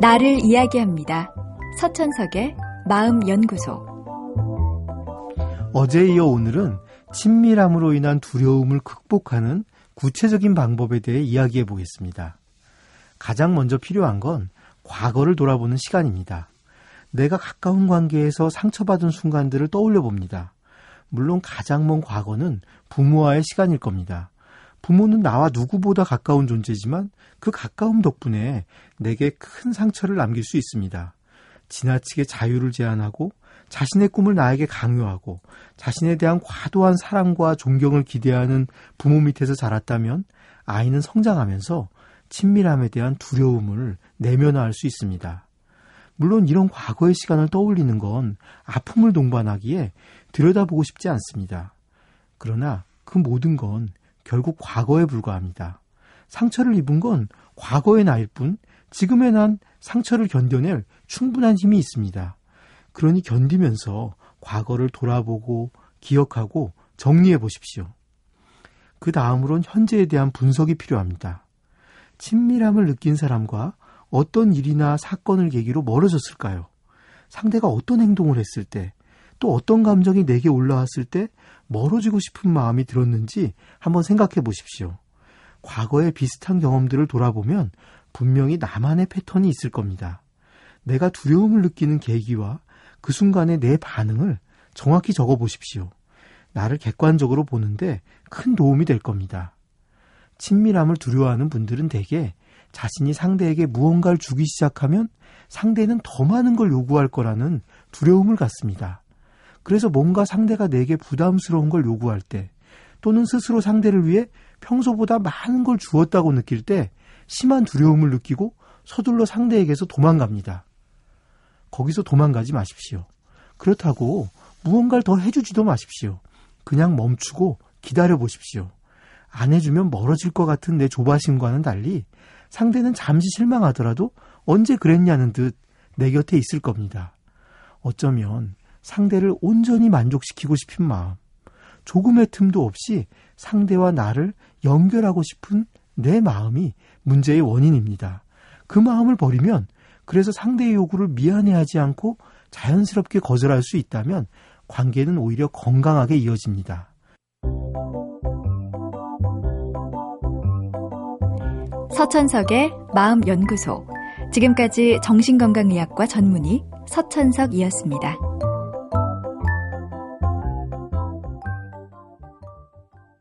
나를 이야기합니다. 서천석의 마음연구소. 어제에 이어 오늘은 친밀함으로 인한 두려움을 극복하는 구체적인 방법에 대해 이야기해 보겠습니다. 가장 먼저 필요한 건 과거를 돌아보는 시간입니다. 내가 가까운 관계에서 상처받은 순간들을 떠올려 봅니다. 물론 가장 먼 과거는 부모와의 시간일 겁니다. 부모는 나와 누구보다 가까운 존재지만 그 가까움 덕분에 내게 큰 상처를 남길 수 있습니다. 지나치게 자유를 제한하고 자신의 꿈을 나에게 강요하고 자신에 대한 과도한 사랑과 존경을 기대하는 부모 밑에서 자랐다면 아이는 성장하면서 친밀함에 대한 두려움을 내면화할 수 있습니다. 물론 이런 과거의 시간을 떠올리는 건 아픔을 동반하기에 들여다보고 싶지 않습니다. 그러나 그 모든 건 결국 과거에 불과합니다. 상처를 입은 건 과거의 나일 뿐 지금의 난 상처를 견뎌낼 충분한 힘이 있습니다. 그러니 견디면서 과거를 돌아보고 기억하고 정리해 보십시오. 그 다음으론 현재에 대한 분석이 필요합니다. 친밀함을 느낀 사람과 어떤 일이나 사건을 계기로 멀어졌을까요? 상대가 어떤 행동을 했을 때, 또 어떤 감정이 내게 올라왔을 때 멀어지고 싶은 마음이 들었는지 한번 생각해 보십시오. 과거의 비슷한 경험들을 돌아보면 분명히 나만의 패턴이 있을 겁니다. 내가 두려움을 느끼는 계기와 그 순간의 내 반응을 정확히 적어 보십시오. 나를 객관적으로 보는데 큰 도움이 될 겁니다. 친밀함을 두려워하는 분들은 대개 자신이 상대에게 무언가를 주기 시작하면 상대는 더 많은 걸 요구할 거라는 두려움을 갖습니다. 그래서 뭔가 상대가 내게 부담스러운 걸 요구할 때 또는 스스로 상대를 위해 평소보다 많은 걸 주었다고 느낄 때 심한 두려움을 느끼고 서둘러 상대에게서 도망갑니다. 거기서 도망가지 마십시오. 그렇다고 무언가를 더 해주지도 마십시오. 그냥 멈추고 기다려보십시오. 안 해주면 멀어질 것 같은 내 조바심과는 달리 상대는 잠시 실망하더라도 언제 그랬냐는 듯 내 곁에 있을 겁니다. 어쩌면 상대를 온전히 만족시키고 싶은 마음, 조금의 틈도 없이 상대와 나를 연결하고 싶은 내 마음이 문제의 원인입니다. 그 마음을 버리면, 그래서 상대의 요구를 미안해하지 않고 자연스럽게 거절할 수 있다면 관계는 오히려 건강하게 이어집니다. 서천석의 마음연구소. 지금까지 정신건강의학과 전문의 서천석이었습니다.